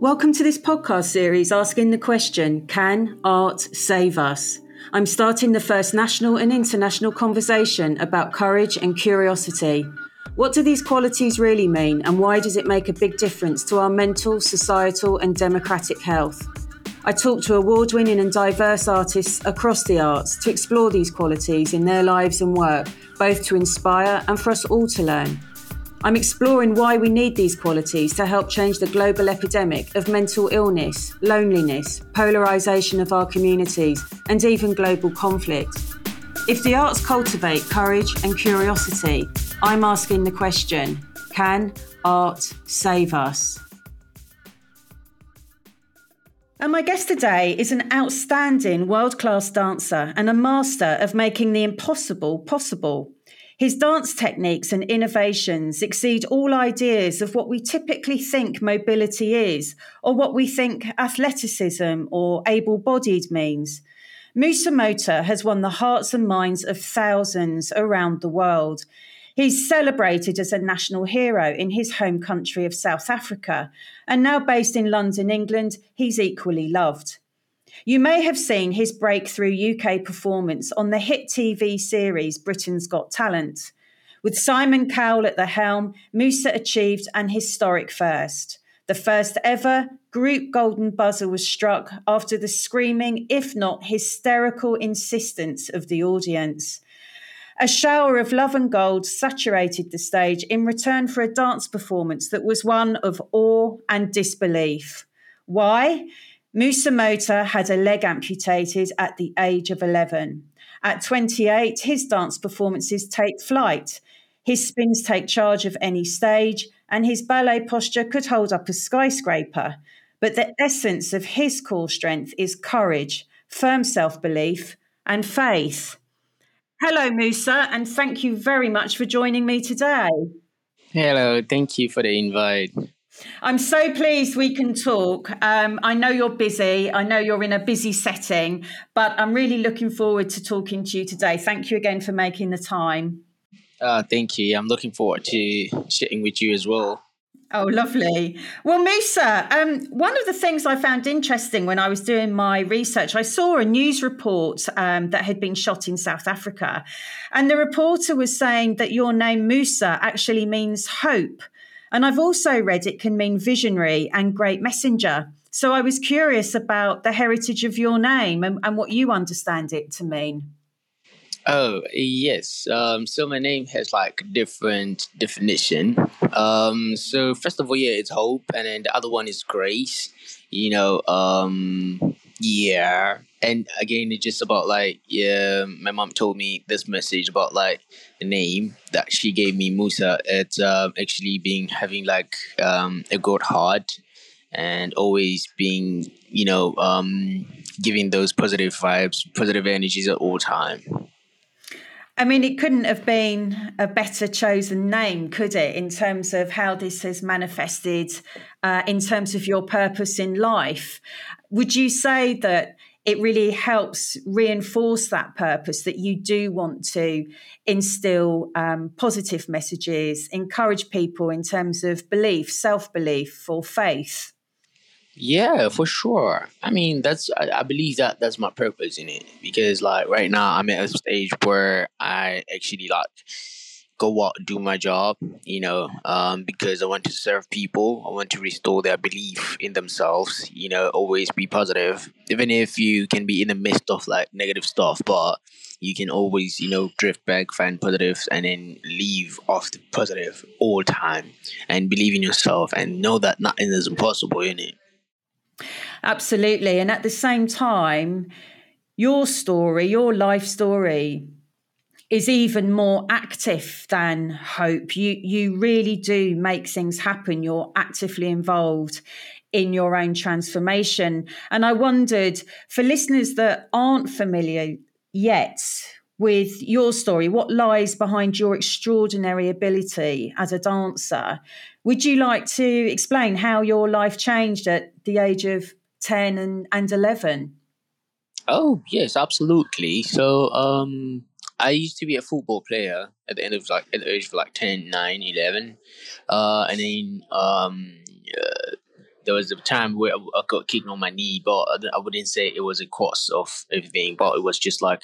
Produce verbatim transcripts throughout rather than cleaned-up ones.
Welcome to this podcast series asking the question, can art save us? I'm starting the first national and international conversation about courage and curiosity. What do these qualities really mean, and why does it make a big difference to our mental, societal and democratic health? I talk to award-winning and diverse artists across the arts to explore these qualities in their lives and work, both to inspire and for us all to learn. I'm exploring why we need these qualities to help change the global epidemic of mental illness, loneliness, polarisation of our communities, and even global conflict. If the arts cultivate courage and curiosity, I'm asking the question, can art save us? And my guest today is an outstanding world-class dancer and a master of making the impossible possible. His dance techniques and innovations exceed all ideas of what we typically think mobility is, or what we think athleticism or able-bodied means. Musa Motha has won the hearts and minds of thousands around the world. He's celebrated as a national hero in his home country of South Africa, and now based in London, England, he's equally loved. You may have seen his breakthrough U K performance on the hit T V series Britain's Got Talent. With Simon Cowell at the helm, Musa achieved an historic first. The first ever group golden buzzer was struck after the screaming, if not hysterical, insistence of the audience. A shower of love and gold saturated the stage in return for a dance performance that was one of awe and disbelief. Why? Musa Motha had a leg amputated at the age of eleven. At twenty-eight, his dance performances take flight. His spins take charge of any stage, and his ballet posture could hold up a skyscraper. But the essence of his core strength is courage, firm self-belief, and faith. Hello, Musa, and thank you very much for joining me today. Hello, thank you for the invite. I'm so pleased we can talk. Um, I know you're busy. I know you're in a busy setting, but I'm really looking forward to talking to you today. Thank you again for making the time. Uh, thank you. I'm looking forward to sitting with you as well. Oh, lovely. Well, Musa, um, one of the things I found interesting when I was doing my research, I saw a news report um, that had been shot in South Africa, and the reporter was saying that your name, Musa, actually means hope. And I've also read it can mean visionary and great messenger. So I was curious about the heritage of your name and, and what you understand it to mean. Oh, yes. Um, so my name has like different definition. Um, so first of all, yeah, it's hope. And then the other one is grace, you know, um, yeah. And again, it's just about like, yeah, my mom told me this message about like the name that she gave me, Musa. It's um, actually being having like um, a good heart and always being, you know, um, giving those positive vibes, positive energies at all time. I mean, it couldn't have been a better chosen name, could it, in terms of how this has manifested uh, in terms of your purpose in life? Would you say that it really helps reinforce that purpose, that you do want to instill um, positive messages, encourage people in terms of belief, self-belief or faith? Yeah, for sure. I mean, that's I, I believe that that's my purpose in it, because like right now I'm at a stage where I actually like go out and do my job, you know, um, because I want to serve people. I want to restore their belief in themselves, you know, always be positive. Even if you can be in the midst of like negative stuff, but you can always, you know, drift back, find positives and then leave off the positive all time and believe in yourself and know that nothing is impossible, innit? Absolutely. And at the same time, your story, your life story is even more active than hope. You you really do make things happen. You're actively involved in your own transformation. And I wondered, for listeners that aren't familiar yet with your story, what lies behind your extraordinary ability as a dancer, would you like to explain how your life changed at the age of ten and, and eleven? Oh, yes, absolutely. So, um... I used to be a football player at the end of like at the age of like ten, nine, eleven. Uh, and then um, uh, there was a time where I got kicked on my knee, but I wouldn't say it was a cause of everything, but it was just like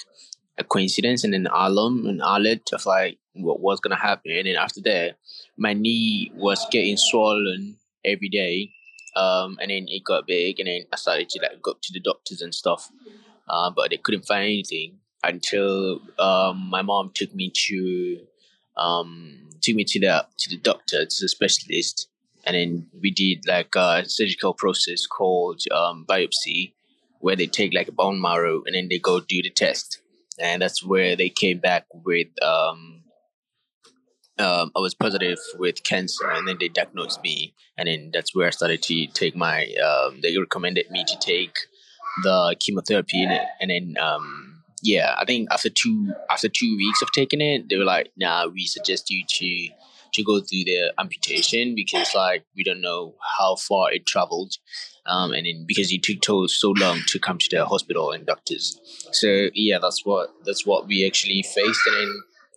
a coincidence and an alarm, an alert of like what was going to happen. And then after that, my knee was getting swollen every day. Um, and then it got big, and then I started to like go to the doctors and stuff. Uh, but they couldn't find anything until um, my mom took me to um, took me to the to the doctor, to the specialist, and then we did like a surgical process called um, biopsy, where they take like a bone marrow and then they go do the test, and that's where they came back with um, um, I was positive with cancer, and then they diagnosed me, and then that's where I started to take my. Um, they recommended me to take the chemotherapy in it, and then um yeah I think after two after two weeks of taking it, they were like, nah, we suggest you to to go through the amputation, because like we don't know how far it traveled, um and then because it took so long to come to the hospital and doctors. So yeah, that's what that's what we actually faced. And then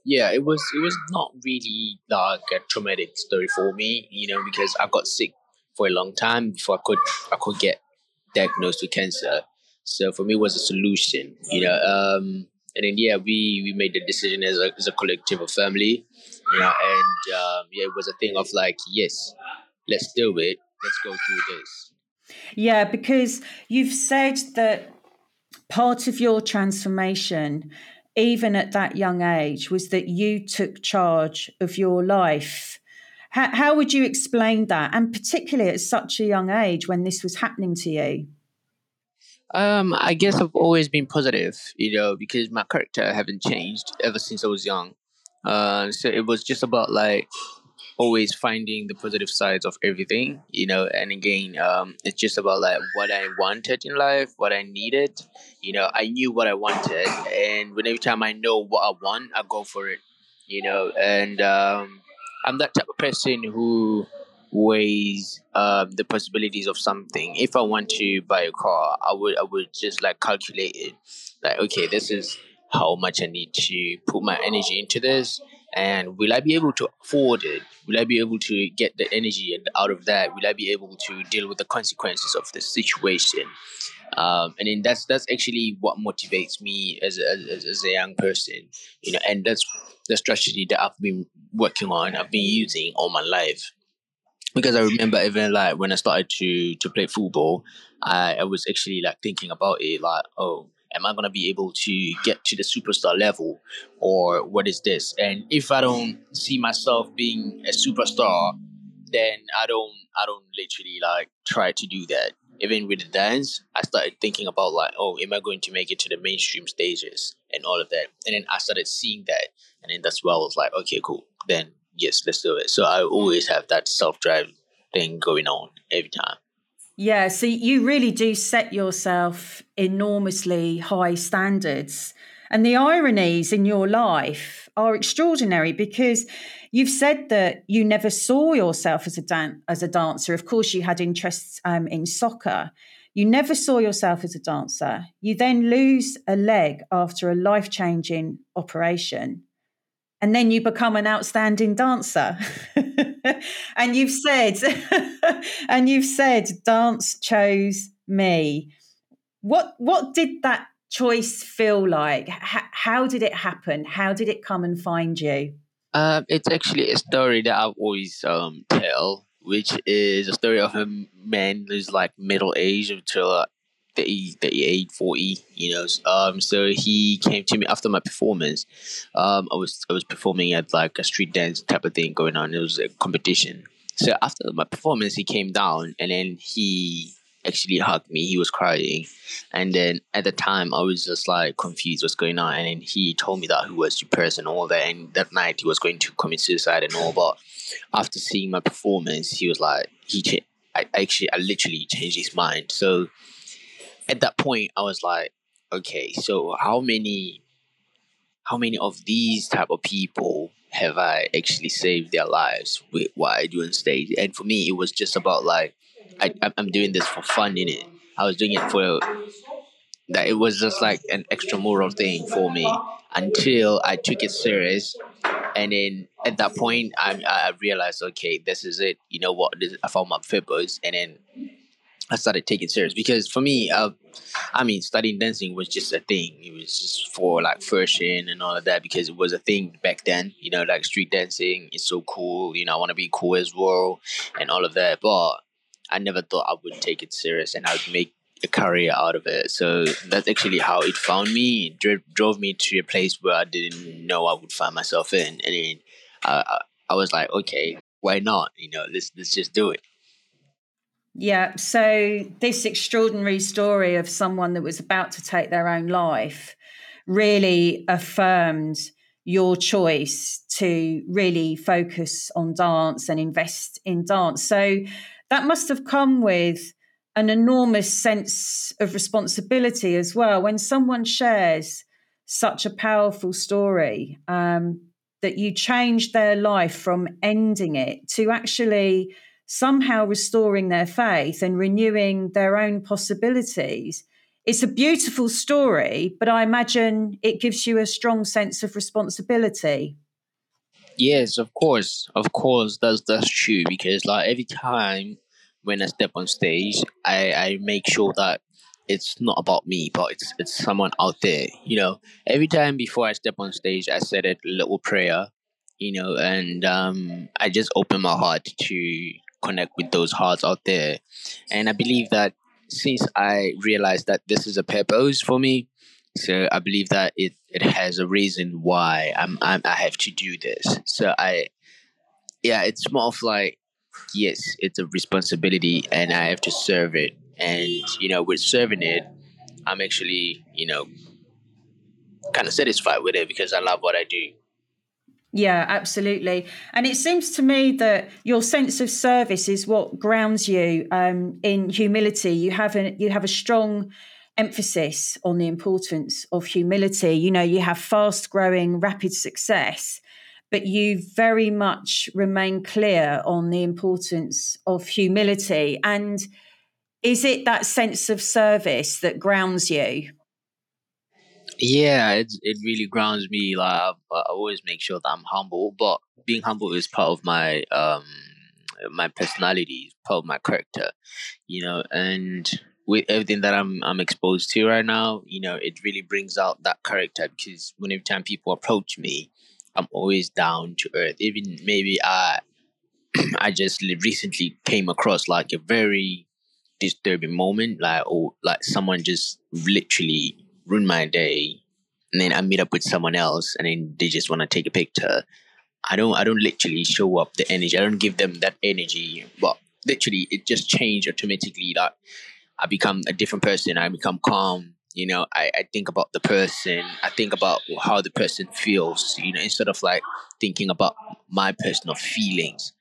yeah, it was it was not really like a traumatic story for me, you know, because I got sick for a long time before I could I could get diagnosed with cancer. So for me it was a solution, you know. Um and then yeah, we we made the decision as a, as a collective of family, you know. And um yeah, it was a thing of like, yes, let's do it, let's go through this. Yeah, because you've said that part of your transformation, even at that young age, was that you took charge of your life. How, how would you explain that, and particularly at such a young age when this was happening to you? Um, I guess I've always been positive, you know, because my character haven't changed ever since I was young. Uh, so it was just about like always finding the positive sides of everything, you know. And again, um, it's just about like what I wanted in life, what I needed. You know, I knew what I wanted, and when every time I know what I want, I go for it, you know. And um, I'm that type of person who weighs um, the possibilities of something. If I want to buy a car, I would I would just like calculate it. Like, okay, this is how much I need to put my energy into this, and will I be able to afford it? Will I be able to get the energy out of that? Will I be able to deal with the consequences of the situation? Um, and then that's that's actually what motivates me as as as a young person, you know. And that's the strategy that I've been working on, I've been using all my life. Because I remember even like when I started to to play football, I, I was actually like thinking about it, like, oh, am I gonna be able to get to the superstar level, or what is this? And if I don't see myself being a superstar, then I don't I don't literally like try to do that. Even with the dance, I started thinking about like, oh, am I going to make it to the mainstream stages and all of that? And then I started seeing that, and then that's where I was like, okay, cool, then yes, let's do it. So I always have that self-drive thing going on every time. Yeah, so you really do set yourself enormously high standards. And the ironies in your life are extraordinary, because you've said that you never saw yourself as a dan- as a dancer. Of course, you had interests um, in soccer. You never saw yourself as a dancer. You then lose a leg after a life-changing operation, and then you become an outstanding dancer. And you've said, and you've said, dance chose me. What what did that choice feel like? H- how did it happen? How did it come and find you? Uh, it's actually a story that I always um, tell, which is a story of a man who's like middle aged until like thirty-eight, forty, you know. Um, so he came to me after my performance. Um, I was I was performing at like a street dance type of thing going on. It was a competition. So after my performance, he came down, and then he actually hugged me. He was crying, and then at the time I was just like confused what's going on, and then he told me that he was depressed and all that, and that night he was going to commit suicide and all. But after seeing my performance, he was like, he cha- I actually I literally changed his mind. So at that point I was like, okay, so how many how many of these type of people have I actually saved their lives with what I do on stage? And for me it was just about like, I, I'm doing this for fun, innit? I was doing it for that. It was just like an extra moral thing for me until I took it serious, And then at that point, I, I realized, okay, this is it. You know what? This, I found my purpose. And then I started taking it serious, because for me, uh, I mean, studying dancing was just a thing. It was just for like fashion and all of that, because it was a thing back then, you know, like street dancing is so cool. You know, I want to be cool as well and all of that. But I never thought I would take it serious and I would make a career out of it. So that's actually how it found me. It dri- drove me to a place where I didn't know I would find myself in. And then uh, I was like, okay, why not? You know, let's let's just do it. Yeah, so this extraordinary story of someone that was about to take their own life really affirmed your choice to really focus on dance and invest in dance. So that must have come with an enormous sense of responsibility as well. When someone shares such a powerful story, um, that you changed their life from ending it to actually somehow restoring their faith and renewing their own possibilities. It's a beautiful story, but I imagine it gives you a strong sense of responsibility. Yes, of course. Of course, that's, that's true, because like every time when I step on stage, I, I make sure that it's not about me, but it's it's someone out there. You know, every time before I step on stage, I said a little prayer, you know, and um, I just open my heart to connect with those hearts out there. And I believe that since I realized that this is a purpose for me, so I believe that it, it has a reason why I'm, I'm I have to do this. So I, yeah, it's more of like, yes, it's a responsibility and I have to serve it. And, you know, with serving it, I'm actually, you know, kind of satisfied with it because I love what I do. Yeah, absolutely. And it seems to me that your sense of service is what grounds you um, in humility. You have a, you have a strong emphasis on the importance of humility. You know, you have fast-growing, rapid success, but you very much remain clear on the importance of humility. And is it that sense of service that grounds you? Yeah, it it really grounds me. Like I, I always make sure that I'm humble, but being humble is part of my um my personality, part of my character, you know. And with everything that I'm I'm exposed to right now, you know, it really brings out that character, because whenever time people approach me, I'm always down to earth. Even maybe I I just recently came across like a very disturbing moment, like or like someone just literally ruin my day, and then I meet up with someone else and then they just want to take a picture. I don't I don't literally show up the energy. I don't give them that energy, but literally it just changed automatically. Like I become a different person. I become calm. You know, I, I think about the person. I think about how the person feels, you know, instead of like thinking about my personal feelings.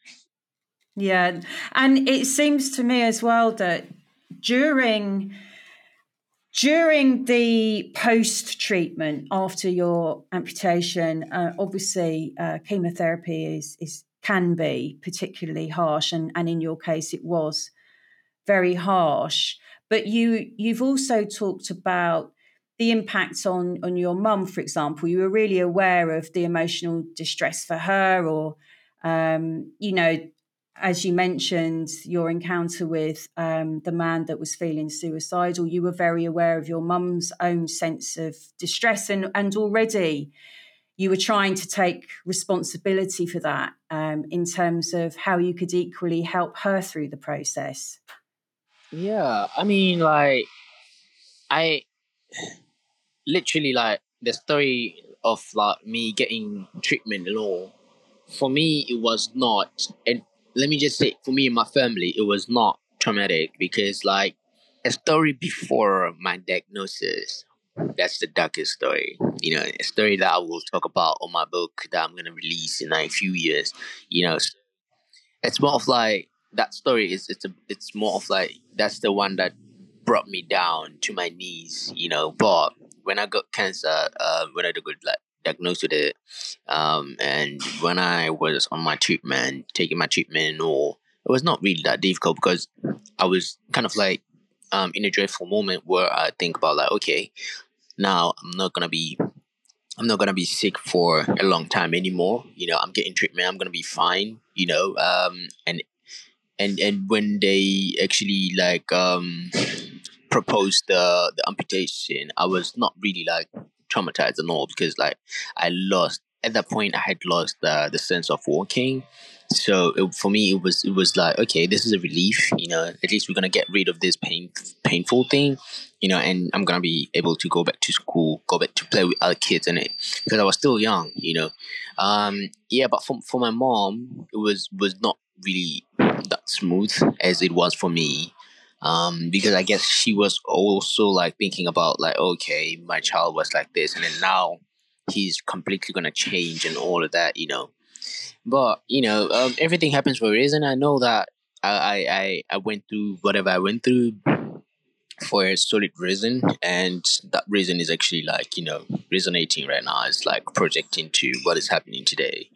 Yeah. And it seems to me as well that during... During the post-treatment after your amputation, uh, obviously uh, chemotherapy is, is can be particularly harsh, and, and in your case it was very harsh. But you, you've also talked about the impact on, on your mum, for example. You were really aware of the emotional distress for her, or, um, you know, as you mentioned, your encounter with um, the man that was feeling suicidal. You were very aware of your mum's own sense of distress, and, and already you were trying to take responsibility for that um, in terms of how you could equally help her through the process. Yeah, I mean, like, I literally, like, the story of, like, me getting treatment and all, for me, it was not... an Let me just say, for me and my family, it was not traumatic, because like a story before my diagnosis, that's the darkest story. You know, a story that I will talk about on my book that I'm going to release in like a few years. You know, it's more of like that story is it's a, it's more of like that's the one that brought me down to my knees, you know. But when I got cancer, uh, when I got like, diagnosed with it, um, and when I was on my treatment, taking my treatment, or it was not really that difficult, because I was kind of like um, in a dreadful moment where I think about like, okay, now I'm not gonna be I'm not going to be sick for a long time anymore. You know, I'm getting treatment. I'm going to be fine, you know. Um, and, and, and when they actually like, um, proposed the, the amputation, I was not really like traumatized and all, because like I lost at that point, I had lost the, the sense of walking. So it, for me, it was, it was like, okay, this is a relief, you know, at least we're going to get rid of this pain, painful thing, you know, and I'm going to be able to go back to school, go back to play with other kids in it, because I was still young, you know. Um, yeah, but for, for my mom, it was, was not really that smooth as it was for me. Um, because I guess she was also like thinking about like, okay, my child was like this, and then now he's completely going to change and all of that, you know. But, you know, um, everything happens for a reason. I know that I, I, I went through whatever I went through for a solid reason. And that reason is actually like, you know, resonating right now. It's like projecting to what is happening today.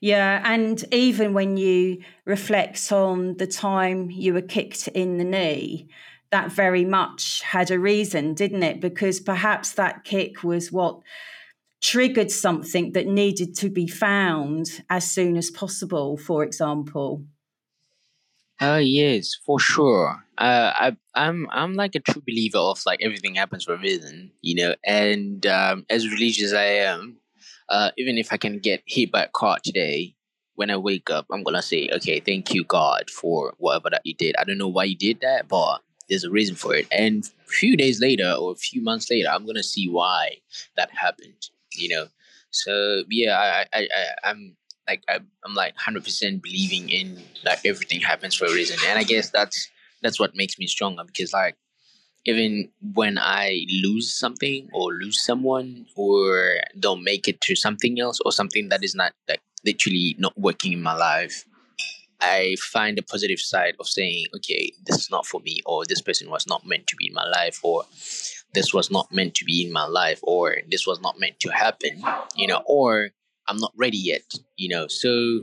Yeah. And even when you reflect on the time you were kicked in the knee, that very much had a reason, didn't it? Because perhaps that kick was what triggered something that needed to be found as soon as possible, for example. Uh, yes, for sure. Uh, I, I'm I'm like a true believer of like everything happens for a reason, you know, and um, as religious as I am, uh, even if I can get hit by a car today, when I wake up, I'm going to say, okay, thank you, God, for whatever that you did. I don't know why you did that, but there's a reason for it. And a few days later or a few months later, I'm going to see why that happened. You know, so yeah, I, I, I, I'm like, I, I'm like one hundred percent believing in like everything happens for a reason, and I guess that's that's what makes me stronger, because like even when I lose something or lose someone or don't make it to something else or something that is not like literally not working in my life, I find the positive side of saying, okay, this is not for me, or this person was not meant to be in my life, or this was not meant to be in my life, or this was not meant to happen, you know, or I'm not ready yet, you know. So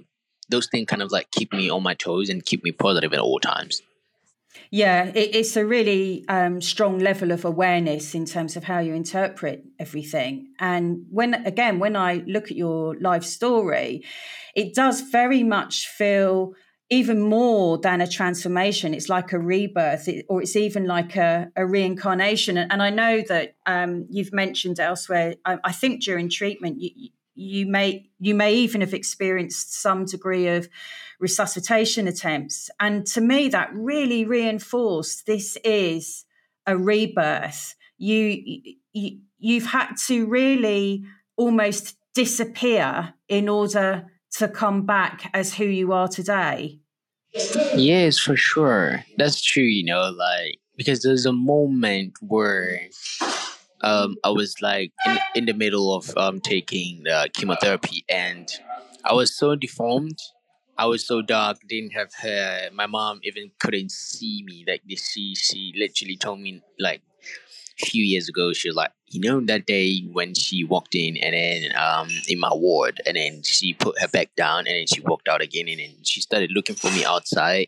those things kind of like keep me on my toes and keep me positive at all times. Yeah, it's a really um, strong level of awareness in terms of how you interpret everything. And when, again, when I look at your life story, it does very much feel even more than a transformation. It's like a rebirth, or it's even like a, a reincarnation. And I know that um, you've mentioned elsewhere, I, I think during treatment, you, you may you may even have experienced some degree of resuscitation attempts. And to me, that really reinforced this is a rebirth. You, you you've had to really almost disappear in order to come back as who you are today. Yes, for sure. That's true, you know, like, because there's a moment where um, I was like in, in the middle of um, taking uh, chemotherapy, and I was so deformed. I was so dark, didn't have hair. My mom even couldn't see me. Like, she, she literally told me like a few years ago, she was like, you know, that day when she walked in and then um, in my ward, and then she put her back down and then she walked out again, and then she started looking for me outside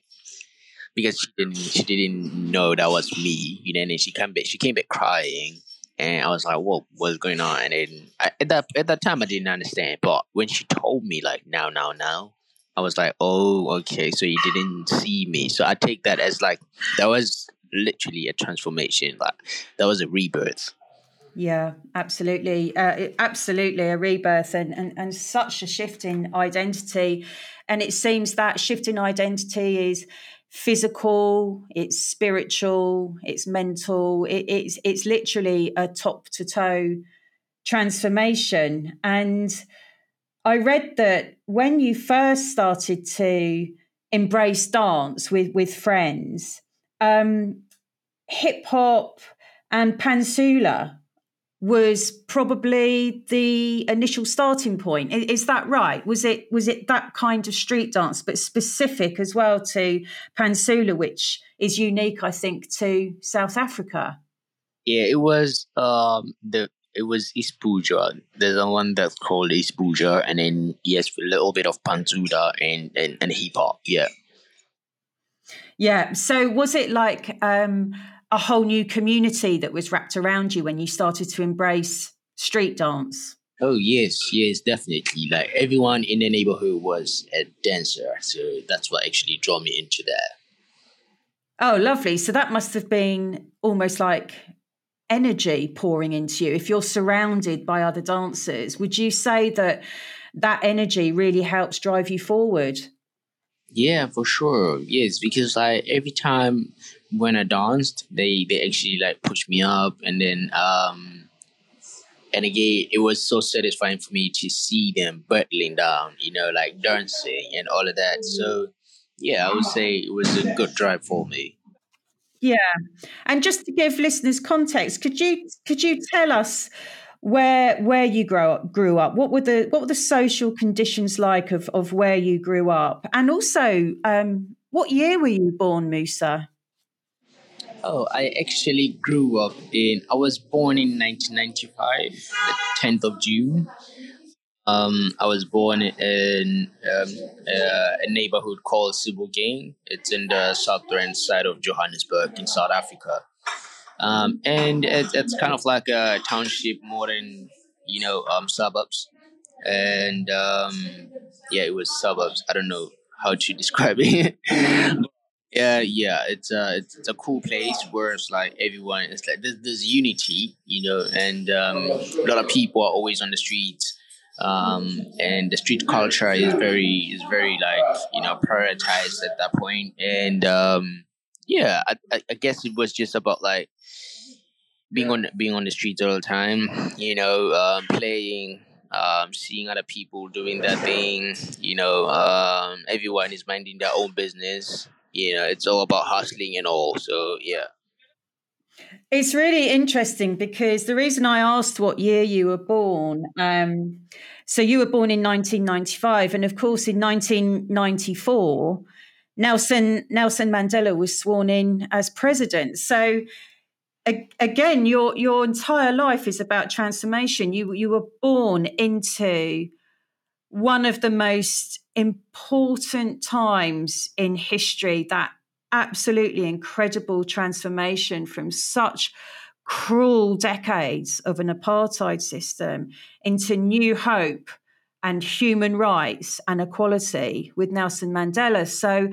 because she didn't she didn't know that was me, you know. And then she came back she came back crying, and I was like, what was going on? And then I, at that at that time I didn't understand, but when she told me like now now now, I was like, oh, okay, so you didn't see me. So I take that as like that was literally a transformation, like that was a rebirth. Yeah, absolutely. Uh, absolutely a rebirth, and, and, and such a shift in identity. And it seems that shift in identity is physical, it's spiritual, it's mental, it, it's it's literally a top-to-toe transformation. And I read that when you first started to embrace dance with, with friends, um, hip-hop and pansula was probably the initial starting point. Is that right? Was it was it that kind of street dance, but specific as well to pansula, which is unique, I think, to South Africa? Yeah, it was um, the it was Isbuja. There's a one that's called Isbuja, and then yes, a little bit of pansula and and, and hip hop. Yeah, yeah. So was it like? Um, a whole new community that was wrapped around you when you started to embrace street dance? Oh, yes, yes, definitely. Like, everyone in the neighborhood was a dancer, so that's what actually drew me into that. Oh, lovely. So that must have been almost like energy pouring into you. If you're surrounded by other dancers, would you say that that energy really helps drive you forward? Yeah, for sure. Yes, because like every time when I danced, they, they actually like pushed me up, and then um, and again, it was so satisfying for me to see them burtling down, you know, like dancing and all of that. So yeah, I would say it was a good drive for me. Yeah. And just to give listeners context, could you could you tell us where where you grow up, grew up? What were the what were the social conditions like of, of where you grew up? And also, um, what year were you born, Musa? Oh, I actually grew up in, I was born in nineteen ninety-five, the tenth of June. Um, I was born in um, uh, a neighborhood called Sibugane. It's in the southern side of Johannesburg in South Africa. Um, and it, it's kind of like a township, more than, you know, um, suburbs. And um, yeah, it was suburbs. I don't know how to describe it. Yeah, uh, yeah, it's a it's, it's a cool place where it's like everyone, it's like there's, there's unity, you know, and um, a lot of people are always on the streets. Um, and the street culture is very is very like, you know, prioritized at that point. And um, yeah, I, I guess it was just about like being on being on the streets all the time, you know, um, playing, um, seeing other people doing their thing, you know, um, everyone is minding their own business. You know, it's all about hustling and all. So yeah. It's really interesting because the reason I asked what year you were born, um, so you were born in nineteen ninety-five, and of course in nineteen ninety-four, Nelson Nelson Mandela was sworn in as president. So a- again, your your entire life is about transformation. You you were born into one of the most important times in history, that absolutely incredible transformation from such cruel decades of an apartheid system into new hope and human rights and equality with Nelson Mandela. So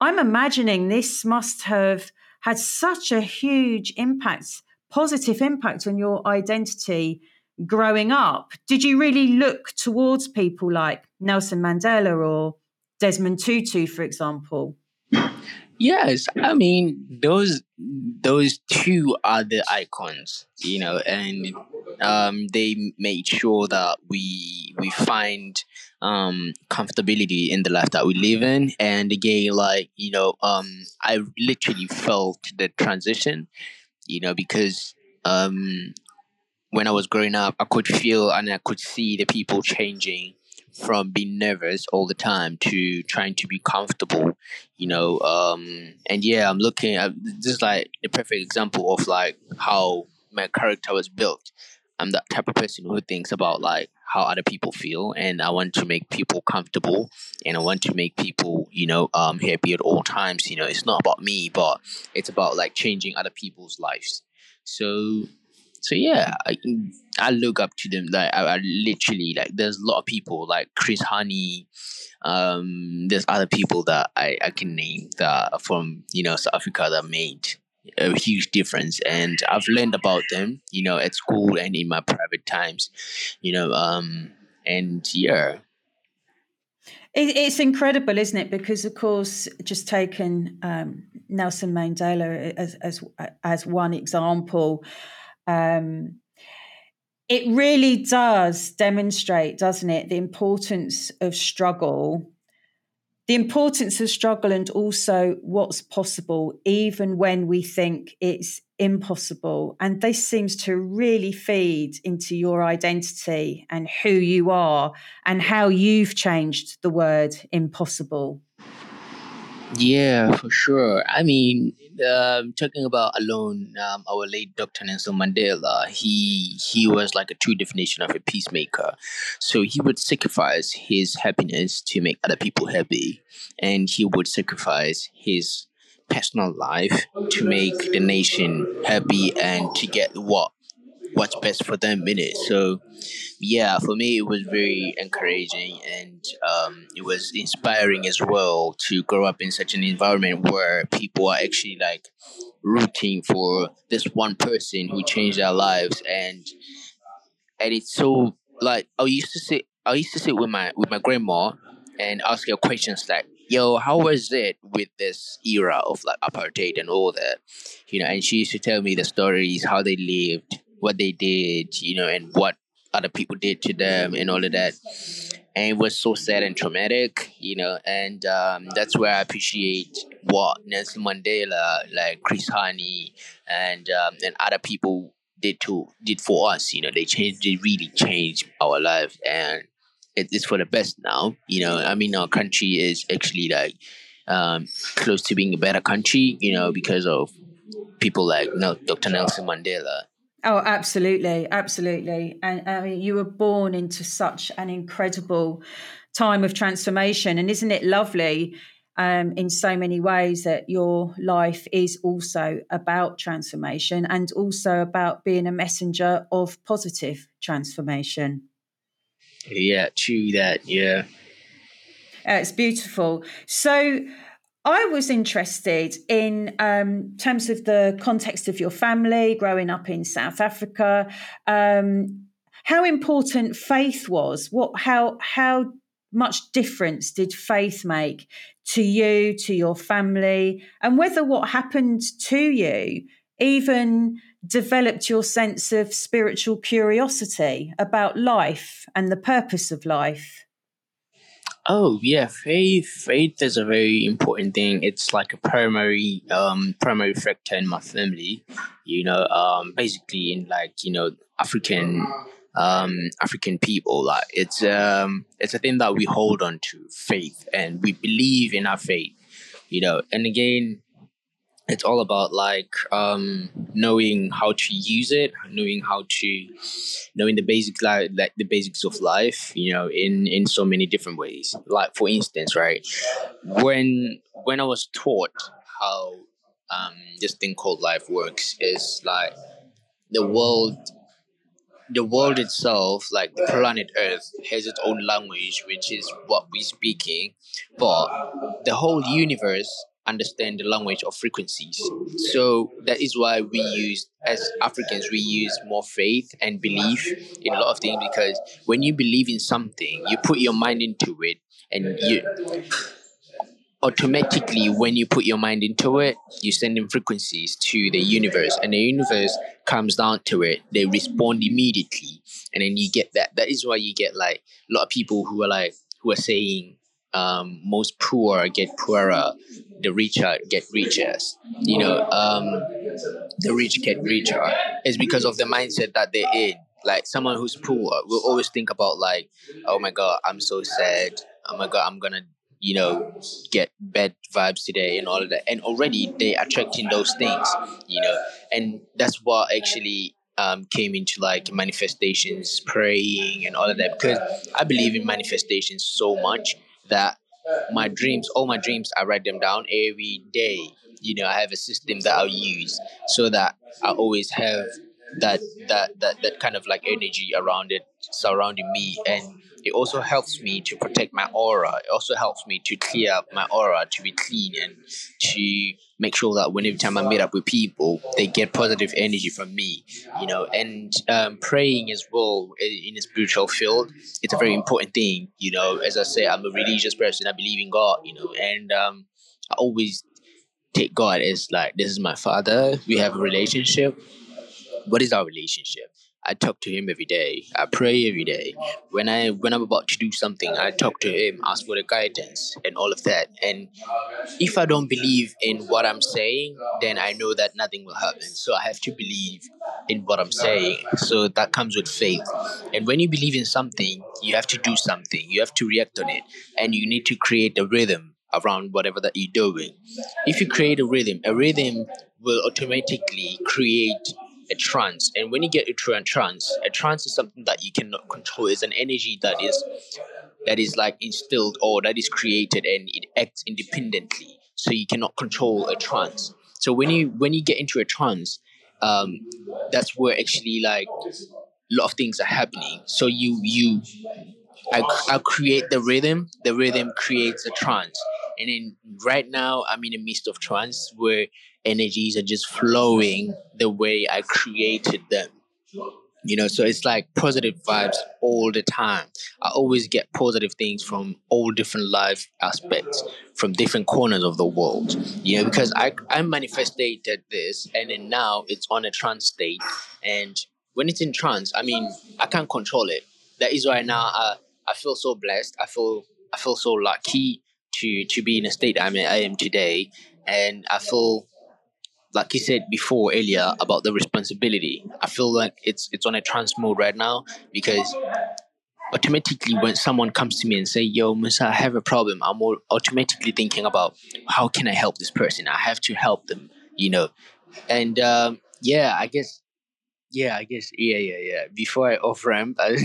I'm imagining this must have had such a huge impact, positive impact on your identity growing up. Did you really look towards people like Nelson Mandela or Desmond Tutu, for example? Yes, I mean, those those two are the icons, you know, and um, they made sure that we we find um, comfortability in the life that we live in. And again, like, you know, um, I literally felt the transition, you know, because um, when I was growing up, I could feel and I could see the people changing from being nervous all the time to trying to be comfortable, you know, um, and yeah, I'm looking at just like the perfect example of like how my character was built. I'm that type of person who thinks about like how other people feel, and I want to make people comfortable, and I want to make people, you know, um, happy at all times. You know, it's not about me, but it's about like changing other people's lives. So So yeah, I, I look up to them. Like I, I literally like. There's a lot of people like Chris Hani. Um, there's other people that I, I can name that are from, you know, South Africa that made a huge difference, and I've learned about them, you know, at school and in my private times, you know. Um, and yeah, it, it's incredible, isn't it? Because of course, just taking um, Nelson Mandela as as as one example. Um, it really does demonstrate, doesn't it, the importance of struggle, the importance of struggle and also what's possible, even when we think it's impossible. And this seems to really feed into your identity and who you are and how you've changed the word impossible. Yeah, for sure. I mean, um, talking about alone, um, our late Doctor Nelson Mandela, he he was like a true definition of a peacemaker. So he would sacrifice his happiness to make other people happy, and he would sacrifice his personal life to make the nation happy and to get what what's best for them in it. So yeah, for me it was very encouraging, and um, it was inspiring as well to grow up in such an environment where people are actually like rooting for this one person who changed their lives. And and it's so like I used to sit I used to sit with my with my grandma and ask her questions like, yo, how was it with this era of like apartheid and all that, you know? And she used to tell me the stories, how they lived, what they did, you know, and what other people did to them and all of that. And it was so sad and traumatic, you know. And um, that's where I appreciate what Nelson Mandela, like Chris Hani, and um, and other people did to did for us. You know, they changed, they really changed our lives, and it, it's for the best now. You know, I mean, our country is actually like um, close to being a better country, you know, because of people like Doctor Nelson Mandela. Oh, absolutely, absolutely. And I mean, you were born into such an incredible time of transformation. And isn't it lovely um, in so many ways that your life is also about transformation and also about being a messenger of positive transformation? Yeah, true that, yeah. Uh, it's beautiful. So I was interested in um, terms of the context of your family, growing up in South Africa, um, how important faith was. What, how, how much difference did faith make to you, to your family, and whether what happened to you even developed your sense of spiritual curiosity about life and the purpose of life? Oh yeah, faith. Faith is a very important thing. It's like a primary, um, primary factor in my family. You know, um, basically in like you know African, um, African people. Like it's um, it's a thing that we hold on to, faith, and we believe in our faith. You know, and again, it's all about like um, knowing how to use it, knowing how to, knowing the basics, like, like the basics of life, you know, in, in so many different ways. Like for instance, right, when when I was taught how um, this thing called life works, is like the world, the world itself, like the planet Earth, has its own language, which is what we're speaking, but the whole universe understand the language of frequencies. So that is why we use, as Africans, we use more faith and belief in a lot of things, because when you believe in something, you put your mind into it, and you automatically, when you put your mind into it, you send in frequencies to the universe, and the universe comes down to it, they respond immediately, and then you get that. That is why you get like a lot of people who are like, who are saying, Um, most poor get poorer, the richer get richer. You know, um, the rich get richer. It's because of the mindset that they're in. Like someone who's poor will always think about like, oh my God, I'm so sad. Oh my God, I'm gonna, you know, get bad vibes today and all of that. And already they're attracting those things, you know. And that's what actually Um, came into like manifestations, praying and all of that, because I believe in manifestations so much that my dreams, all my dreams, I write them down every day. You know, I have a system that I'll use so that I always have that that that that kind of like energy around it, surrounding me. And it also helps me to protect my aura. It also helps me to clear up my aura, to be clean, and to make sure that whenever time I meet up with people, they get positive energy from me, you know. And um, praying as well in the spiritual field, it's a very important thing, you know. As I say, I'm a religious person. I believe in God, you know, and um, I always take God as like, this is my father. We have a relationship. What is our relationship? I talk to him every day. I pray every day. When I when I'm about to do something, I talk to him, ask for the guidance and all of that. And if I don't believe in what I'm saying, then I know that nothing will happen. So I have to believe in what I'm saying. So that comes with faith. And when you believe in something, you have to do something. You have to react on it. And you need to create a rhythm around whatever that you're doing. If you create a rhythm, a rhythm will automatically create a trance. And when you get into a trance, a trance is something that you cannot control. It's an energy that is that is like instilled, or that is created, and it acts independently. So you cannot control a trance. So when you when you get into a trance, um, that's where actually like a lot of things are happening. So you you, I I create the rhythm. The rhythm creates a trance, and then right now I'm in the midst of trance where energies are just flowing the way I created them. You know, so it's like positive vibes all the time. I always get positive things from all different life aspects, from different corners of the world. You know, because I I manifested this, and then now it's on a trance state. And when it's in trance, I mean, I can't control it. That is why now I I feel so blessed. I feel I feel so lucky to to be in a state I'm in, I am today, and I feel. Like you said before earlier about the responsibility, I feel like it's it's on a trance mode right now, because automatically when someone comes to me and say, "Yo, Musa, I have a problem," I'm all automatically thinking about how can I help this person. I have to help them, you know. And um, yeah, I guess, yeah, I guess, yeah, yeah, yeah. Before I off ramp, I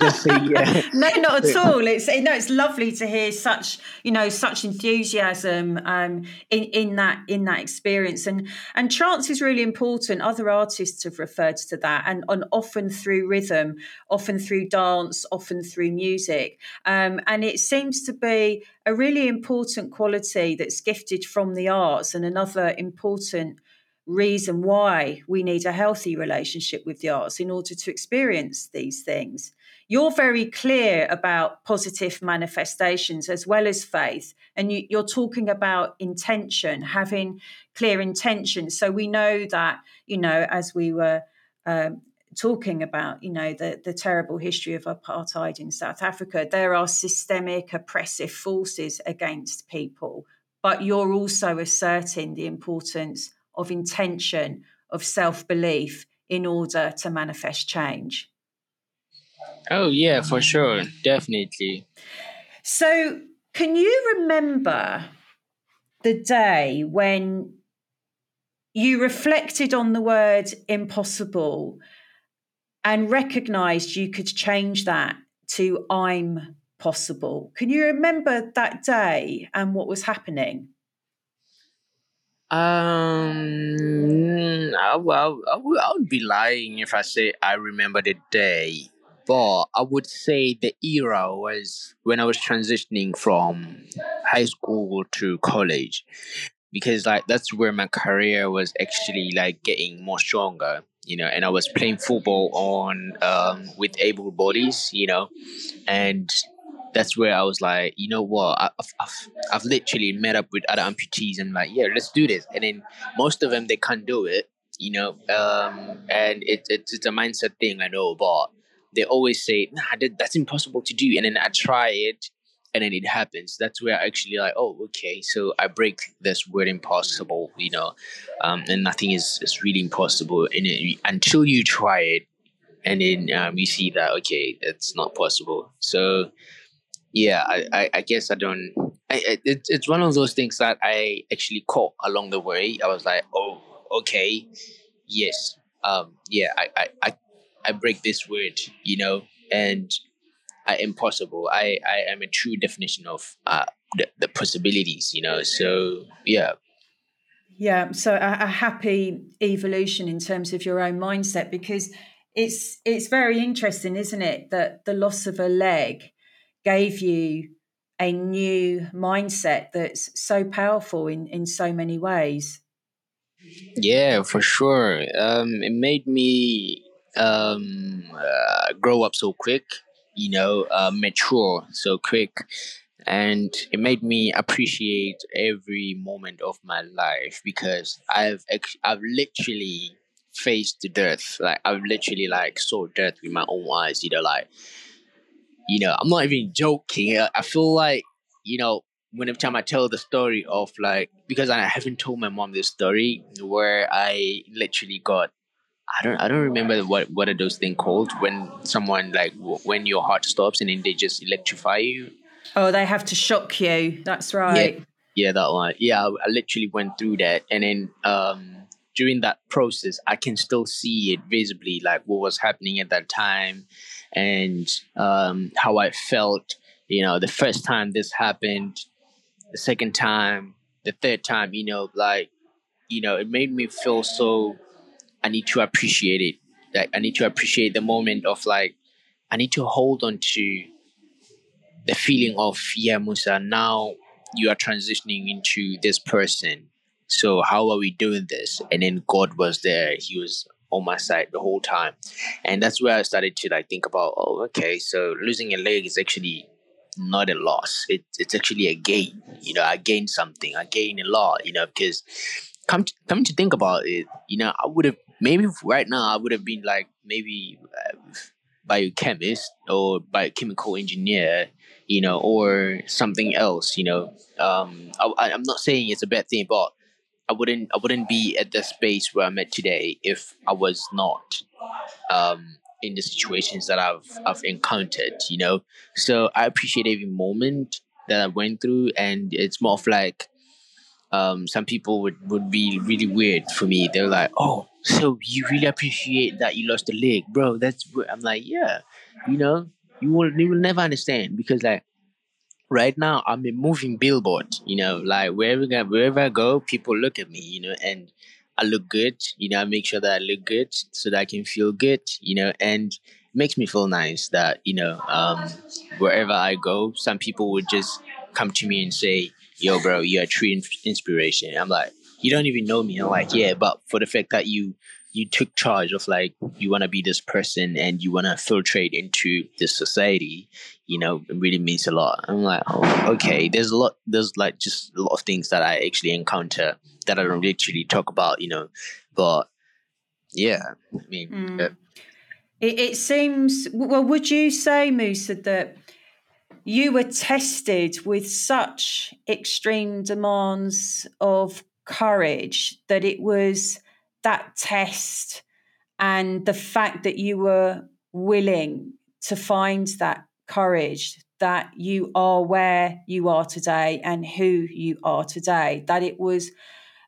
just say, yeah. No, not at all. It's no, it's lovely to hear such, you know, such enthusiasm um, in in that in that experience. And and trance is really important. Other artists have referred to that, and on often through rhythm, often through dance, often through music. Um, and it seems to be a really important quality that's gifted from the arts, and another important reason why we need a healthy relationship with the arts in order to experience these things. You're very clear about positive manifestations as well as faith, and you, you're talking about intention, having clear intention. So we know that, you know, as we were um, talking about, you know, the, the terrible history of apartheid in South Africa, there are systemic oppressive forces against people, but you're also asserting the importance of intention, of self-belief in order to manifest change. Oh, yeah, for sure. Definitely. So can you remember the day when you reflected on the word impossible and recognised you could change that to I'm possible? Can you remember that day and what was happening? Um, I, I, I would be lying if I say I remember the day, but I would say the era was when I was transitioning from high school to college, because like that's where my career was actually like getting more stronger, you know, and I was playing football on um with able bodies, you know, and that's where I was like, you know what, I've, I've, I've literally met up with other amputees and like, yeah, let's do this. And then most of them, they can't do it, you know, um, and it, it's, it's a mindset thing, I know, but they always say, nah, that, that's impossible to do. And then I try it and then it happens. That's where I actually like, oh, okay, so I break this word impossible, you know, um, and nothing is, is really impossible. And it, until you try it and then um, you see that, okay, it's not possible. So... Yeah, I, I, I guess I don't. I, it, it's one of those things that I actually caught along the way. I was like, oh, okay, yes, um, yeah, I, I, I, I break this word, you know, and I am possible. I, I am a true definition of uh, the, the possibilities, you know. So yeah. Yeah. So a, a happy evolution in terms of your own mindset, because it's it's very interesting, isn't it, that the loss of a leg gave you a new mindset that's so powerful in, in so many ways. Yeah, for sure. Um, it made me um, uh, grow up so quick, you know, uh, mature so quick. And it made me appreciate every moment of my life, because I've I've literally faced the death. Like I've literally like saw death with my own eyes, you know, like, you know, I'm not even joking. I feel like, you know, whenever time I tell the story of like, because I haven't told my mom this story where I literally got, I don't, I don't remember what, what are those things called when someone like, w- when your heart stops and then they just electrify you. Oh, they have to shock you. That's right. Yeah, yeah, that one. Yeah, I, I literally went through that. And then um, during that process, I can still see it visibly, like what was happening at that time. And um, how I felt, you know, the first time this happened, the second time, the third time, you know, like, you know, it made me feel so I need to appreciate it. Like, I need to appreciate the moment of like, I need to hold on to the feeling of, yeah, Musa, now you are transitioning into this person. So how are we doing this? And then God was there. He was on my side the whole time. And that's where I started to like think about, oh, okay, so losing a leg is actually not a loss. It, it's actually a gain. You know, I gained something. I gained a lot, you know, because come to, come to think about it, you know, I would have, maybe right now I would have been like maybe uh, biochemist or biochemical engineer, you know, or something else, you know. Um, I, I'm not saying it's a bad thing, but I wouldn't I wouldn't be at the space where I'm at today if I was not um, in the situations that I've I've encountered, you know. So I appreciate every moment that I went through, and it's more of like um, some people would, would be really weird for me. They're like, oh, so you really appreciate that you lost a leg, bro. That's weird. I'm like, yeah, you know, you will you will never understand, because like, right now, I'm a moving billboard, you know, like wherever I, wherever I go, people look at me, you know, and I look good, you know, I make sure that I look good so that I can feel good, you know, and it makes me feel nice that, you know, um, wherever I go, some people would just come to me and say, yo, bro, you're a true in- inspiration. I'm like, you don't even know me. I'm like, yeah, but for the fact that you, you took charge of like, you want to be this person and you want to filtrate into this society, you know, it really means a lot. I'm like, oh, okay, there's a lot, there's like just a lot of things that I actually encounter that I don't literally talk about, you know, but yeah, I mean. Mm. Uh, it, it seems, well, would you say, Musa, that you were tested with such extreme demands of courage that it was that test and the fact that you were willing to find that courage, that you are where you are today and who you are today, that it was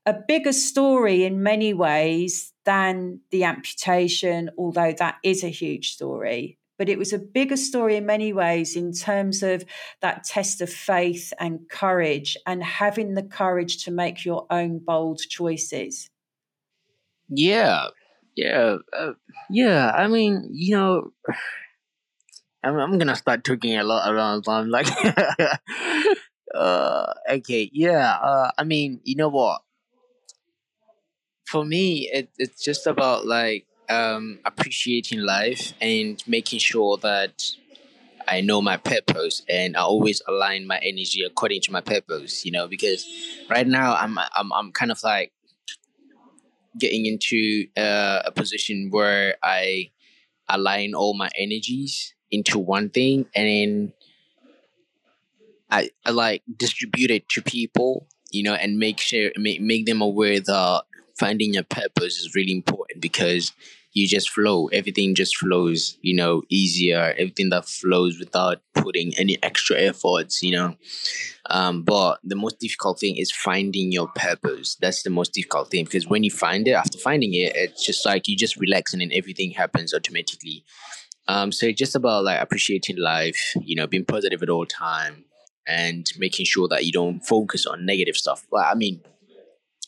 a bigger story in many ways than the amputation, although that is a huge story. But it was a bigger story in many ways in terms of that test of faith and courage and having the courage to make your own bold choices. Yeah, yeah, uh, yeah. I mean, you know, I'm, I'm gonna start talking a lot around. I'm like, uh, okay, yeah. Uh, I mean, you know what? For me, it it's just about like um appreciating life and making sure that I know my purpose and I always align my energy according to my purpose. You know, because right now I'm I'm I'm kind of like getting into uh, a position where I align all my energies into one thing and then I, I like distribute it to people, you know, and make sure make, make them aware that finding your purpose is really important, because you just flow, everything just flows, you know, easier, everything that flows without putting any extra efforts, you know. Um, but the most difficult thing is finding your purpose. That's the most difficult thing, because when you find it, after finding it, it's just like you just relax and then everything happens automatically. Um, so it's just about like appreciating life, you know, being positive at all time and making sure that you don't focus on negative stuff. Well, I mean,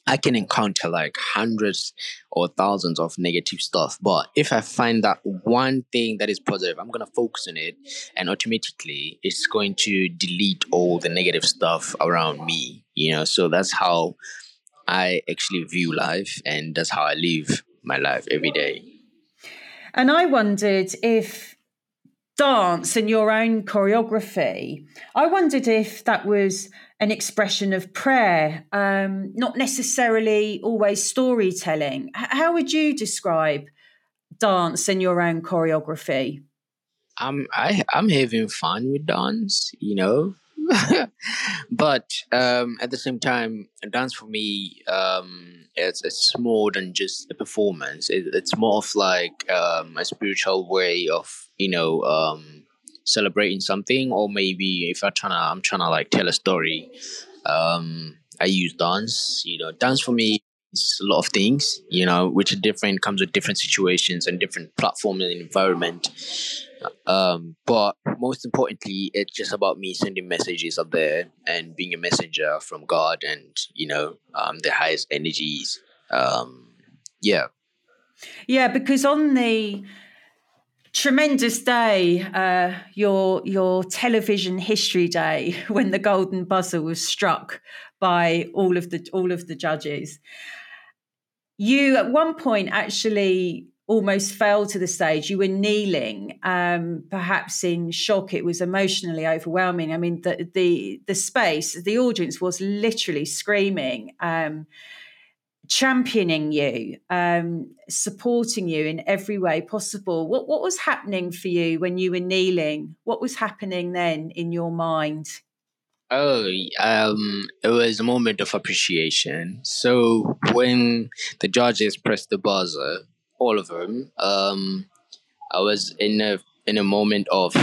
I can encounter like hundreds or thousands of negative stuff, but if I find that one thing that is positive, I'm going to focus on it and automatically it's going to delete all the negative stuff around me, you know. So that's how I actually view life and that's how I live my life every day. And I wondered if dance and your own choreography, I wondered if that was an expression of prayer, um, not necessarily always storytelling. H- how would you describe dance and your own choreography? Um, I, I'm having fun with dance, you know. But um, at the same time, dance for me, um, it's, it's more than just a performance. It, it's more of like um, a spiritual way of, you know, um, celebrating something, or maybe if I'm trying to, I'm trying to like tell a story. Um, I use dance, you know. Dance for me is a lot of things, you know, which are different, comes with different situations and different platforms and environment. Um, but most importantly, it's just about me sending messages up there and being a messenger from God and, you know, um, the highest energies. Um, yeah. Yeah, because on the tremendous day, uh, your your television history day, when the golden buzzer was struck by all of the all of the judges, you at one point actually almost fell to the stage. You were kneeling, um, perhaps in shock. It was emotionally overwhelming. I mean, the the the space, the audience was literally screaming, um, championing you, um, supporting you in every way possible. What what was happening for you when you were kneeling? What was happening then in your mind? Oh, um, it was a moment of appreciation. So when the judges pressed the buzzer, all of them, um, I was in a in a moment of,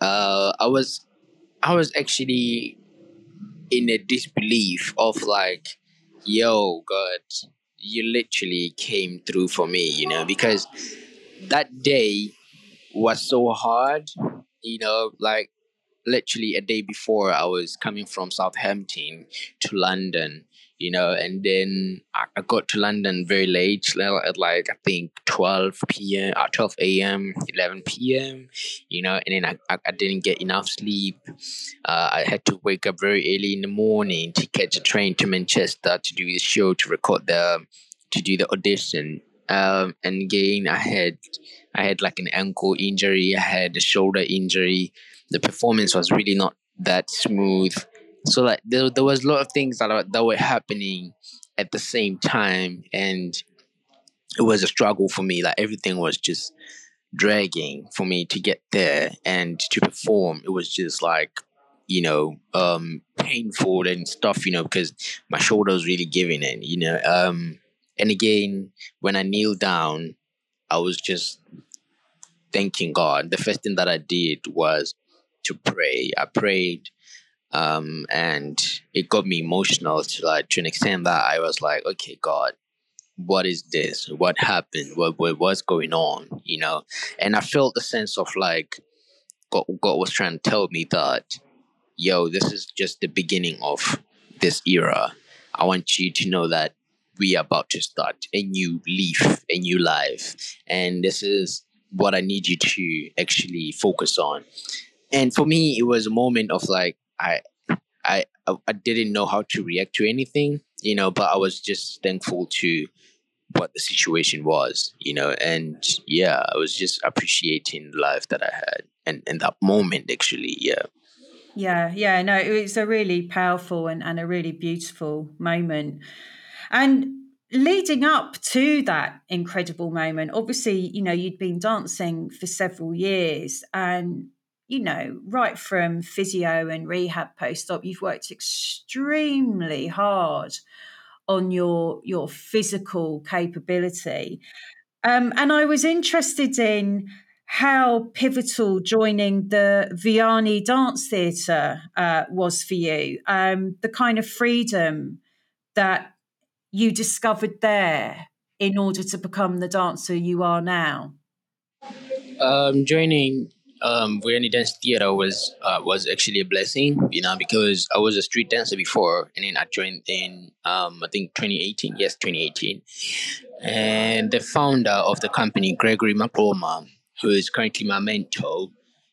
uh, I was, I was actually in a disbelief of like, yo, God, you literally came through for me, you know, because that day was so hard, you know, like literally a day before I was coming from Southampton to London. You know, and then I got to London very late, at like I think twelve p.m., or twelve a.m., eleven p.m., you know, and then I, I didn't get enough sleep. Uh, I had to wake up very early in the morning to catch a train to Manchester to do the show, to record the, to do the audition. Um, and again, I had, I had like an ankle injury, I had a shoulder injury. The performance was really not that smooth. So like there, there was a lot of things that that were happening at the same time, and it was a struggle for me. Like everything was just dragging for me to get there and to perform. It was just like, you know, um, painful and stuff, you know, because my shoulder was really giving in, you know. Um, and again, when I kneeled down, I was just thanking God. The first thing that I did was to pray. I prayed. Um, and it got me emotional to like to an extent that I was like, okay, God, what is this? What happened? What, what what's going on? You know, and I felt the sense of like God, God was trying to tell me that, yo, this is just the beginning of this era. I want you to know that we are about to start a new leaf, a new life, and this is what I need you to actually focus on. And for me, it was a moment of like, I, I, I didn't know how to react to anything, you know, but I was just thankful to what the situation was, you know, and yeah, I was just appreciating life that I had and, and that moment actually. Yeah. Yeah. Yeah. No, it's a really powerful and, and a really beautiful moment. And leading up to that incredible moment, obviously, you know, you'd been dancing for several years and, you know, right from physio and rehab post-op, you've worked extremely hard on your your physical capability. Um, and I was interested in how pivotal joining the Vianney Dance Theater uh, was for you, um, the kind of freedom that you discovered there in order to become the dancer you are now. Um, joining... Um, Vianney Dance Theater was uh, was actually a blessing, you know, because I was a street dancer before, and then I joined in, um, I think twenty eighteen, yes, twenty eighteen. And the founder of the company, Gregory McCormick, who is currently my mentor,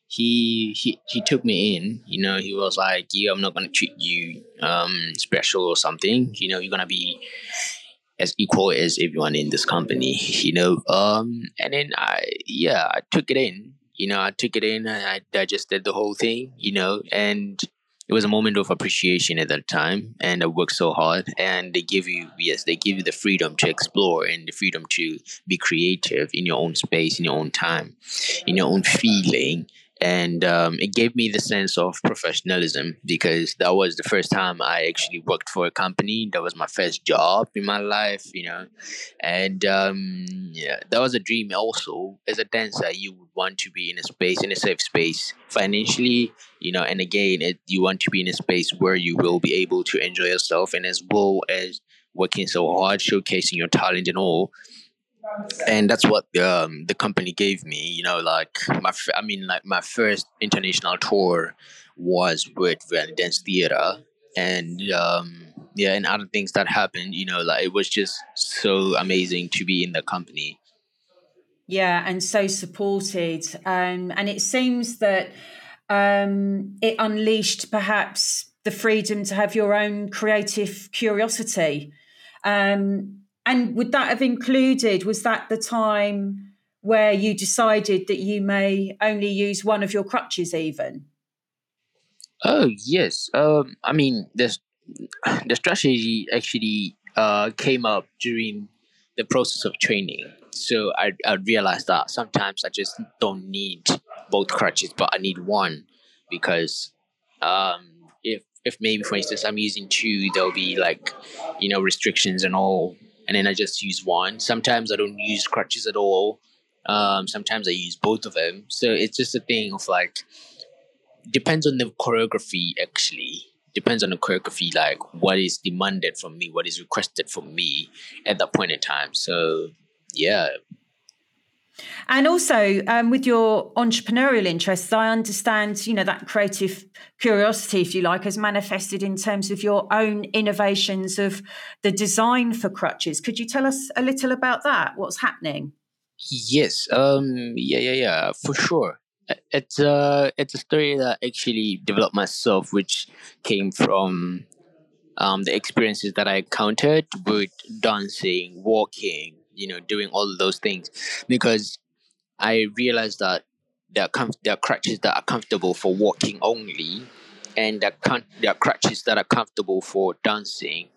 he he he took me in, you know. He was like, yeah, I'm not going to treat you um, special or something, you know, you're going to be as equal as everyone in this company, you know. Um, and then I, yeah, I took it in. You know, I took it in and I digested the whole thing, you know, and it was a moment of appreciation at that time. And I worked so hard, and they give you, yes, they give you the freedom to explore and the freedom to be creative in your own space, in your own time, in your own feeling. And um, it gave me the sense of professionalism, because that was the first time I actually worked for a company. That was my first job in my life, you know. And um, yeah, that was a dream also. As a dancer, you would want to be in a space, in a safe space financially, you know. And again, it, you want to be in a space where you will be able to enjoy yourself, and as well as working so hard, showcasing your talent and all. And that's what um, the company gave me, you know, like, my, I mean, like my first international tour was with Vianney Dance Theater. And um, yeah, and other things that happened, you know, like it was just so amazing to be in the company. Yeah, and so supported. Um, and it seems that um, it unleashed perhaps the freedom to have your own creative curiosity. Um, and would that have included, was that the time where you decided that you may only use one of your crutches even? Oh, yes. Um, I mean, the strategy actually uh, came up during the process of training. So I, I realized that sometimes I just don't need both crutches, but I need one because um, if, if maybe, for instance, I'm using two, there'll be like, you know, restrictions and all. And then I just use one. Sometimes I don't use crutches at all. Um, sometimes I use both of them. So it's just a thing of like, depends on the choreography, actually. Depends on the choreography, like what is demanded from me, what is requested from me at that point in time. So, yeah. And also um, with your entrepreneurial interests, I understand, you know, that creative curiosity, if you like, has manifested in terms of your own innovations of the design for crutches. Could you tell us a little about that? What's happening? Yes. Um, yeah, yeah, yeah, for sure. It's a, it's a story that I actually developed myself, which came from um, the experiences that I encountered with dancing, walking, you know, doing all of those things, because I realized that there are, com- there are crutches that are comfortable for walking only, and there are, com- there are crutches that are comfortable for dancing,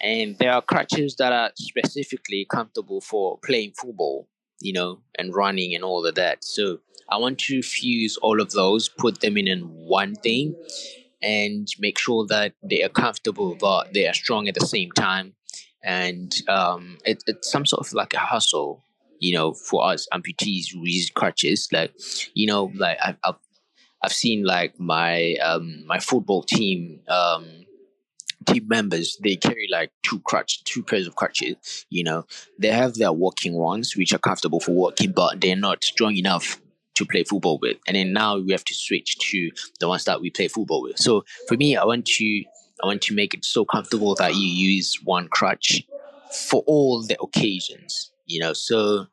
and there are crutches that are specifically comfortable for playing football, you know, and running and all of that. So I want to fuse all of those, put them in, in one thing, and make sure that they are comfortable, but they are strong at the same time. And um, it, it's some sort of like a hustle, you know, for us amputees who use crutches. Like, you know, like I've I've, I've seen like my um, my football team um, team members, they carry like two crutch, two pairs of crutches. You know, they have their walking ones, which are comfortable for walking, but they're not strong enough to play football with. And then now we have to switch to the ones that we play football with. So for me, I want to. I want to make it so comfortable that you use one crutch for all the occasions, you know. So,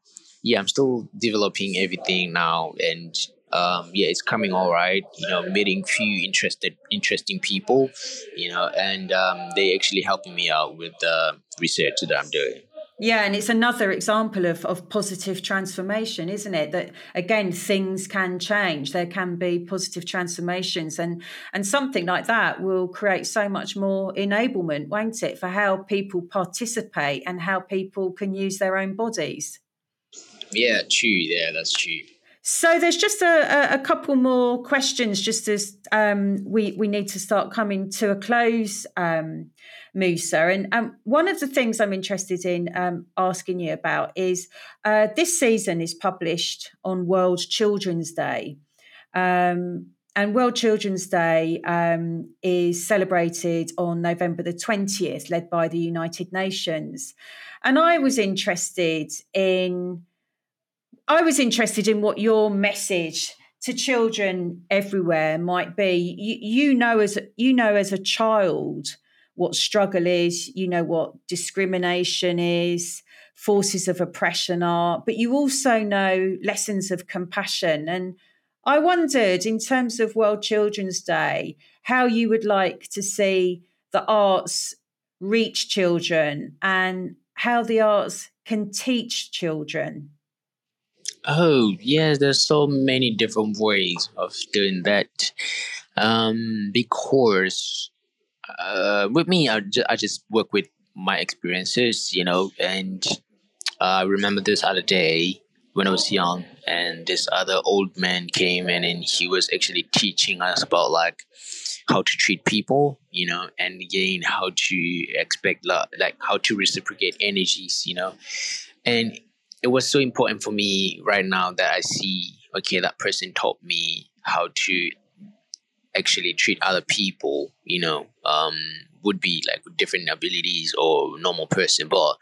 yeah, I'm still developing everything now, and um, yeah, it's coming all right. You know, meeting few interested, interesting people, you know, and um, they actually helping me out with the research that I'm doing. Yeah, and it's another example of, of positive transformation, isn't it? That, again, things can change. There can be positive transformations, and, and something like that will create so much more enablement, won't it, for how people participate and how people can use their own bodies. Yeah, true. Yeah, that's true. So there's just a, a couple more questions just as um, we, we need to start coming to a close, um, Musa. And um, one of the things I'm interested in um, asking you about is uh, this season is published on World Children's Day. Um, and World Children's Day um, is celebrated on November the twentieth, led by the United Nations. And I was interested in... I was interested in what your message to children everywhere might be. You, you know, as you know, as a child, what struggle is. You know what discrimination is, forces of oppression are, but you also know lessons of compassion. And I wondered, in terms of World Children's Day, how you would like to see the arts reach children and how the arts can teach children. Oh, yes, there's so many different ways of doing that. Um, because uh, with me, I, ju- I just work with my experiences, you know, and I uh, remember this other day when I was young, and this other old man came in and he was actually teaching us about like how to treat people, you know, and again, how to expect love, like how to reciprocate energies, you know, and it was so important for me right now that I see, okay, that person taught me how to actually treat other people, you know, um, would be like with different abilities or normal person. But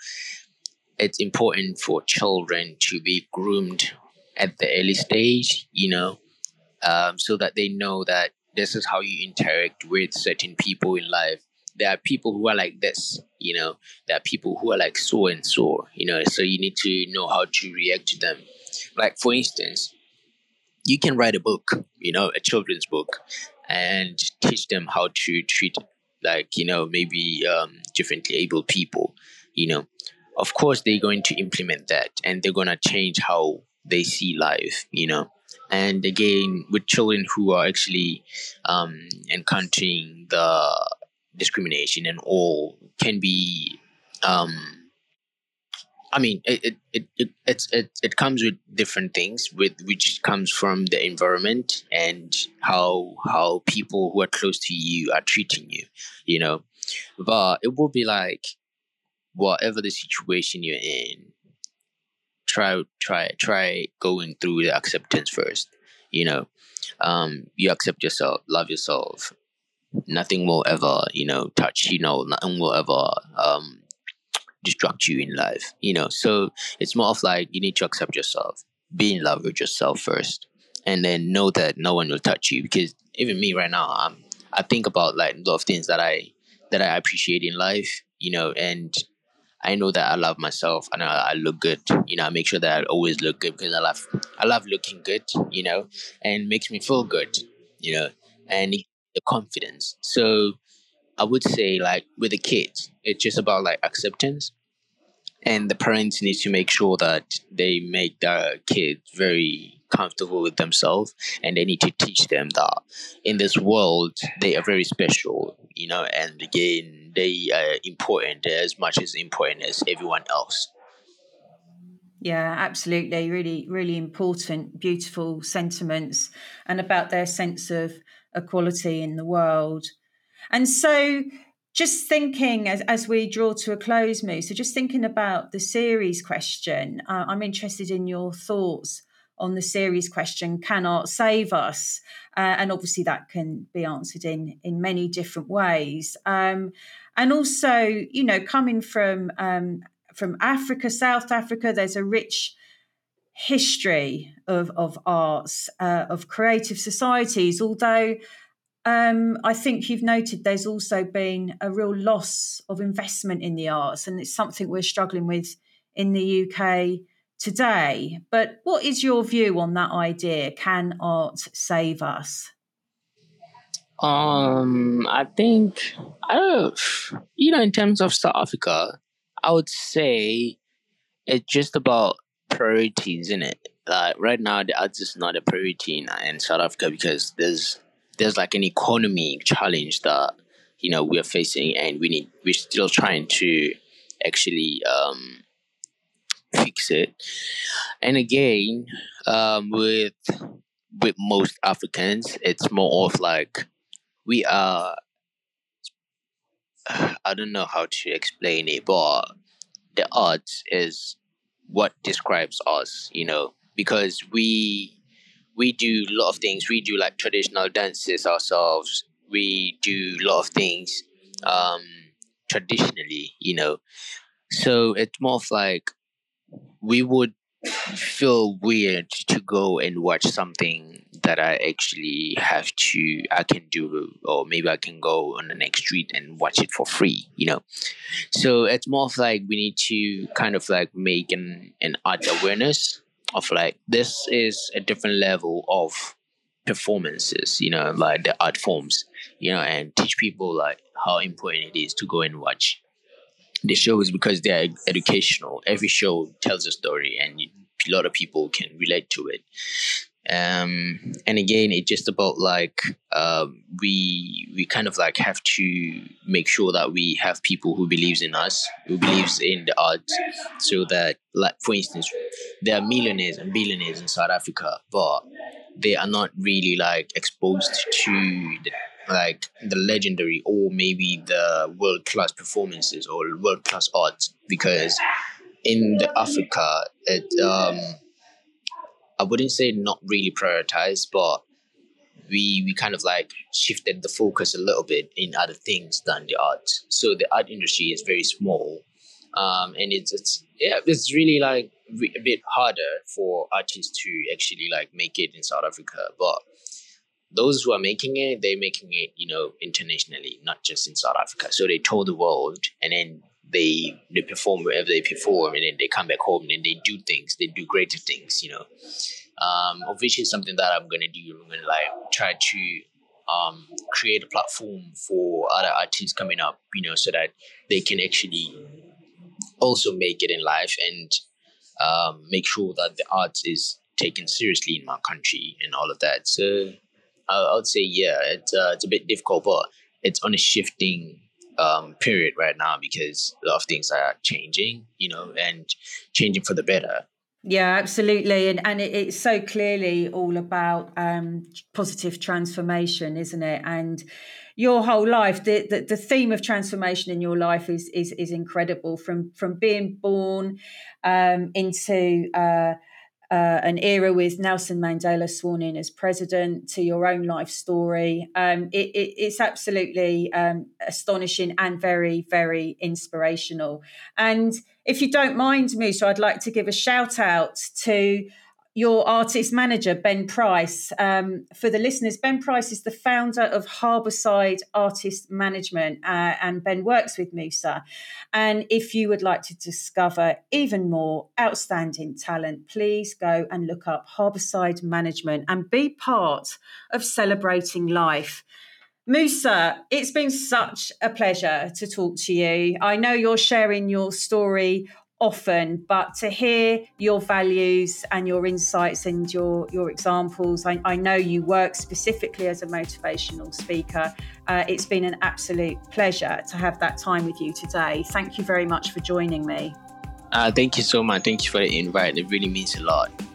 it's important for children to be groomed at the early stage, you know, um, so that they know that this is how you interact with certain people in life. there are people who are like this, you know, there are people who are like so and so, you know, so you need to know how to react to them. Like, for instance, you can write a book, you know, a children's book, and teach them how to treat, like, you know, maybe um, differently able people, you know. Of course, they're going to implement that and they're going to change how they see life, you know. And again, with children who are actually um, encountering the discrimination and all can be, um, I mean, it it it it, it's, it it comes with different things, with which comes from the environment and how how people who are close to you are treating you, you know. But it will be like, whatever the situation you're in, try try try going through the acceptance first, you know. Um you accept yourself, love yourself, nothing will ever, you know, touch, you know, nothing will ever um distract you in life, you know. So it's more of like, you need to accept yourself, be in love with yourself first, and then know that no one will touch you. Because even me right now, I'm, I think about like a lot of things that I that I appreciate in life, you know, and I know that I love myself and I, I look good, you know. I make sure that I always look good because I love I love looking good, you know, and it makes me feel good, you know, and it, the confidence. So I would say, like, with the kids, it's just about like acceptance, and the parents need to make sure that they make their kids very comfortable with themselves, and they need to teach them that in this world they are very special, you know, and again, they are important, as much as important as everyone else. Yeah, absolutely. Really, really important, beautiful sentiments, and about their sense of equality in the world. And so, just thinking as, as we draw to a close, Musa, just thinking about the series question, uh, I'm interested in your thoughts on the series question, can art save us? Uh, and obviously that can be answered in, in many different ways. Um, and also, you know, coming from um, from Africa, South Africa, there's a rich history of, of arts, uh, of creative societies, although Um, I think you've noted there's also been a real loss of investment in the arts, and it's something we're struggling with in the U K today. But what is your view on that idea? Can art save us? Um, I think, I don't, you know, in terms of South Africa, I would say it's just about priorities, isn't it? Like right now, the arts is not a priority in, in South Africa because there's there's like an economic challenge that, you know, we are facing, and we need, we're still trying to actually um, fix it. And again, um, with, with most Africans, it's more of like, we are, I don't know how to explain it, but the arts is what describes us, you know, because we, We do a lot of things. We do like traditional dances ourselves. We do a lot of things um, traditionally, you know. So it's more of like we would feel weird to go and watch something that I actually have to, I can do, or maybe I can go on the next street and watch it for free, you know. So it's more of like we need to kind of like make an, an art awareness of like, this is a different level of performances, you know, like the art forms, you know, and teach people like how important it is to go and watch the shows because they're educational. Every show tells a story and a lot of people can relate to it. Um, and again, it's just about like, um, we, we kind of like have to make sure that we have people who believes in us, who believes in the arts, so that, like, for instance, there are millionaires and billionaires in South Africa, but they are not really like exposed to the, like the legendary or maybe the world-class performances or world-class arts, because in the Africa, it, um, I wouldn't say not really prioritized, but we we kind of like shifted the focus a little bit in other things than the arts. So the art industry is very small, um, and it's it's yeah, it's really like re- a bit harder for artists to actually like make it in South Africa. But those who are making it, they're making it, you know, internationally, not just in South Africa. So they tour the world, and then they they perform wherever they perform, and then they come back home and they do things, they do greater things, you know. Um, obviously, something that I'm gonna do, I'm gonna like try to um, create a platform for other artists coming up, you know, so that they can actually also make it in life and um, make sure that the arts is taken seriously in my country and all of that. So I would say, yeah, it's uh, it's a bit difficult, but it's on a shifting um, period right now because a lot of things are changing, you know, and changing for the better. Yeah, absolutely. And and it, it's so clearly all about um, positive transformation, isn't it? And your whole life, the, the, the theme of transformation in your life is is is incredible, from, from being born um, into uh, Uh, an era with Nelson Mandela sworn in as president, to your own life story. Um, it, it, it's absolutely um, astonishing and very, very inspirational. And if you don't mind, Musa, I'd like to give a shout out to your artist manager, Ben Price. Um, for the listeners, Ben Price is the founder of Harborside Artist Management, uh, and Ben works with Musa. And if you would like to discover even more outstanding talent, please go and look up Harborside Management and be part of celebrating life. Musa, it's been such a pleasure to talk to you. I know you're sharing your story often, but to hear your values and your insights and your your examples, I, I know you work specifically as a motivational speaker. Uh, it's been an absolute pleasure to have that time with you today. Thank you very much for joining me. Uh, thank you so much. Thank you for the invite. It really means a lot.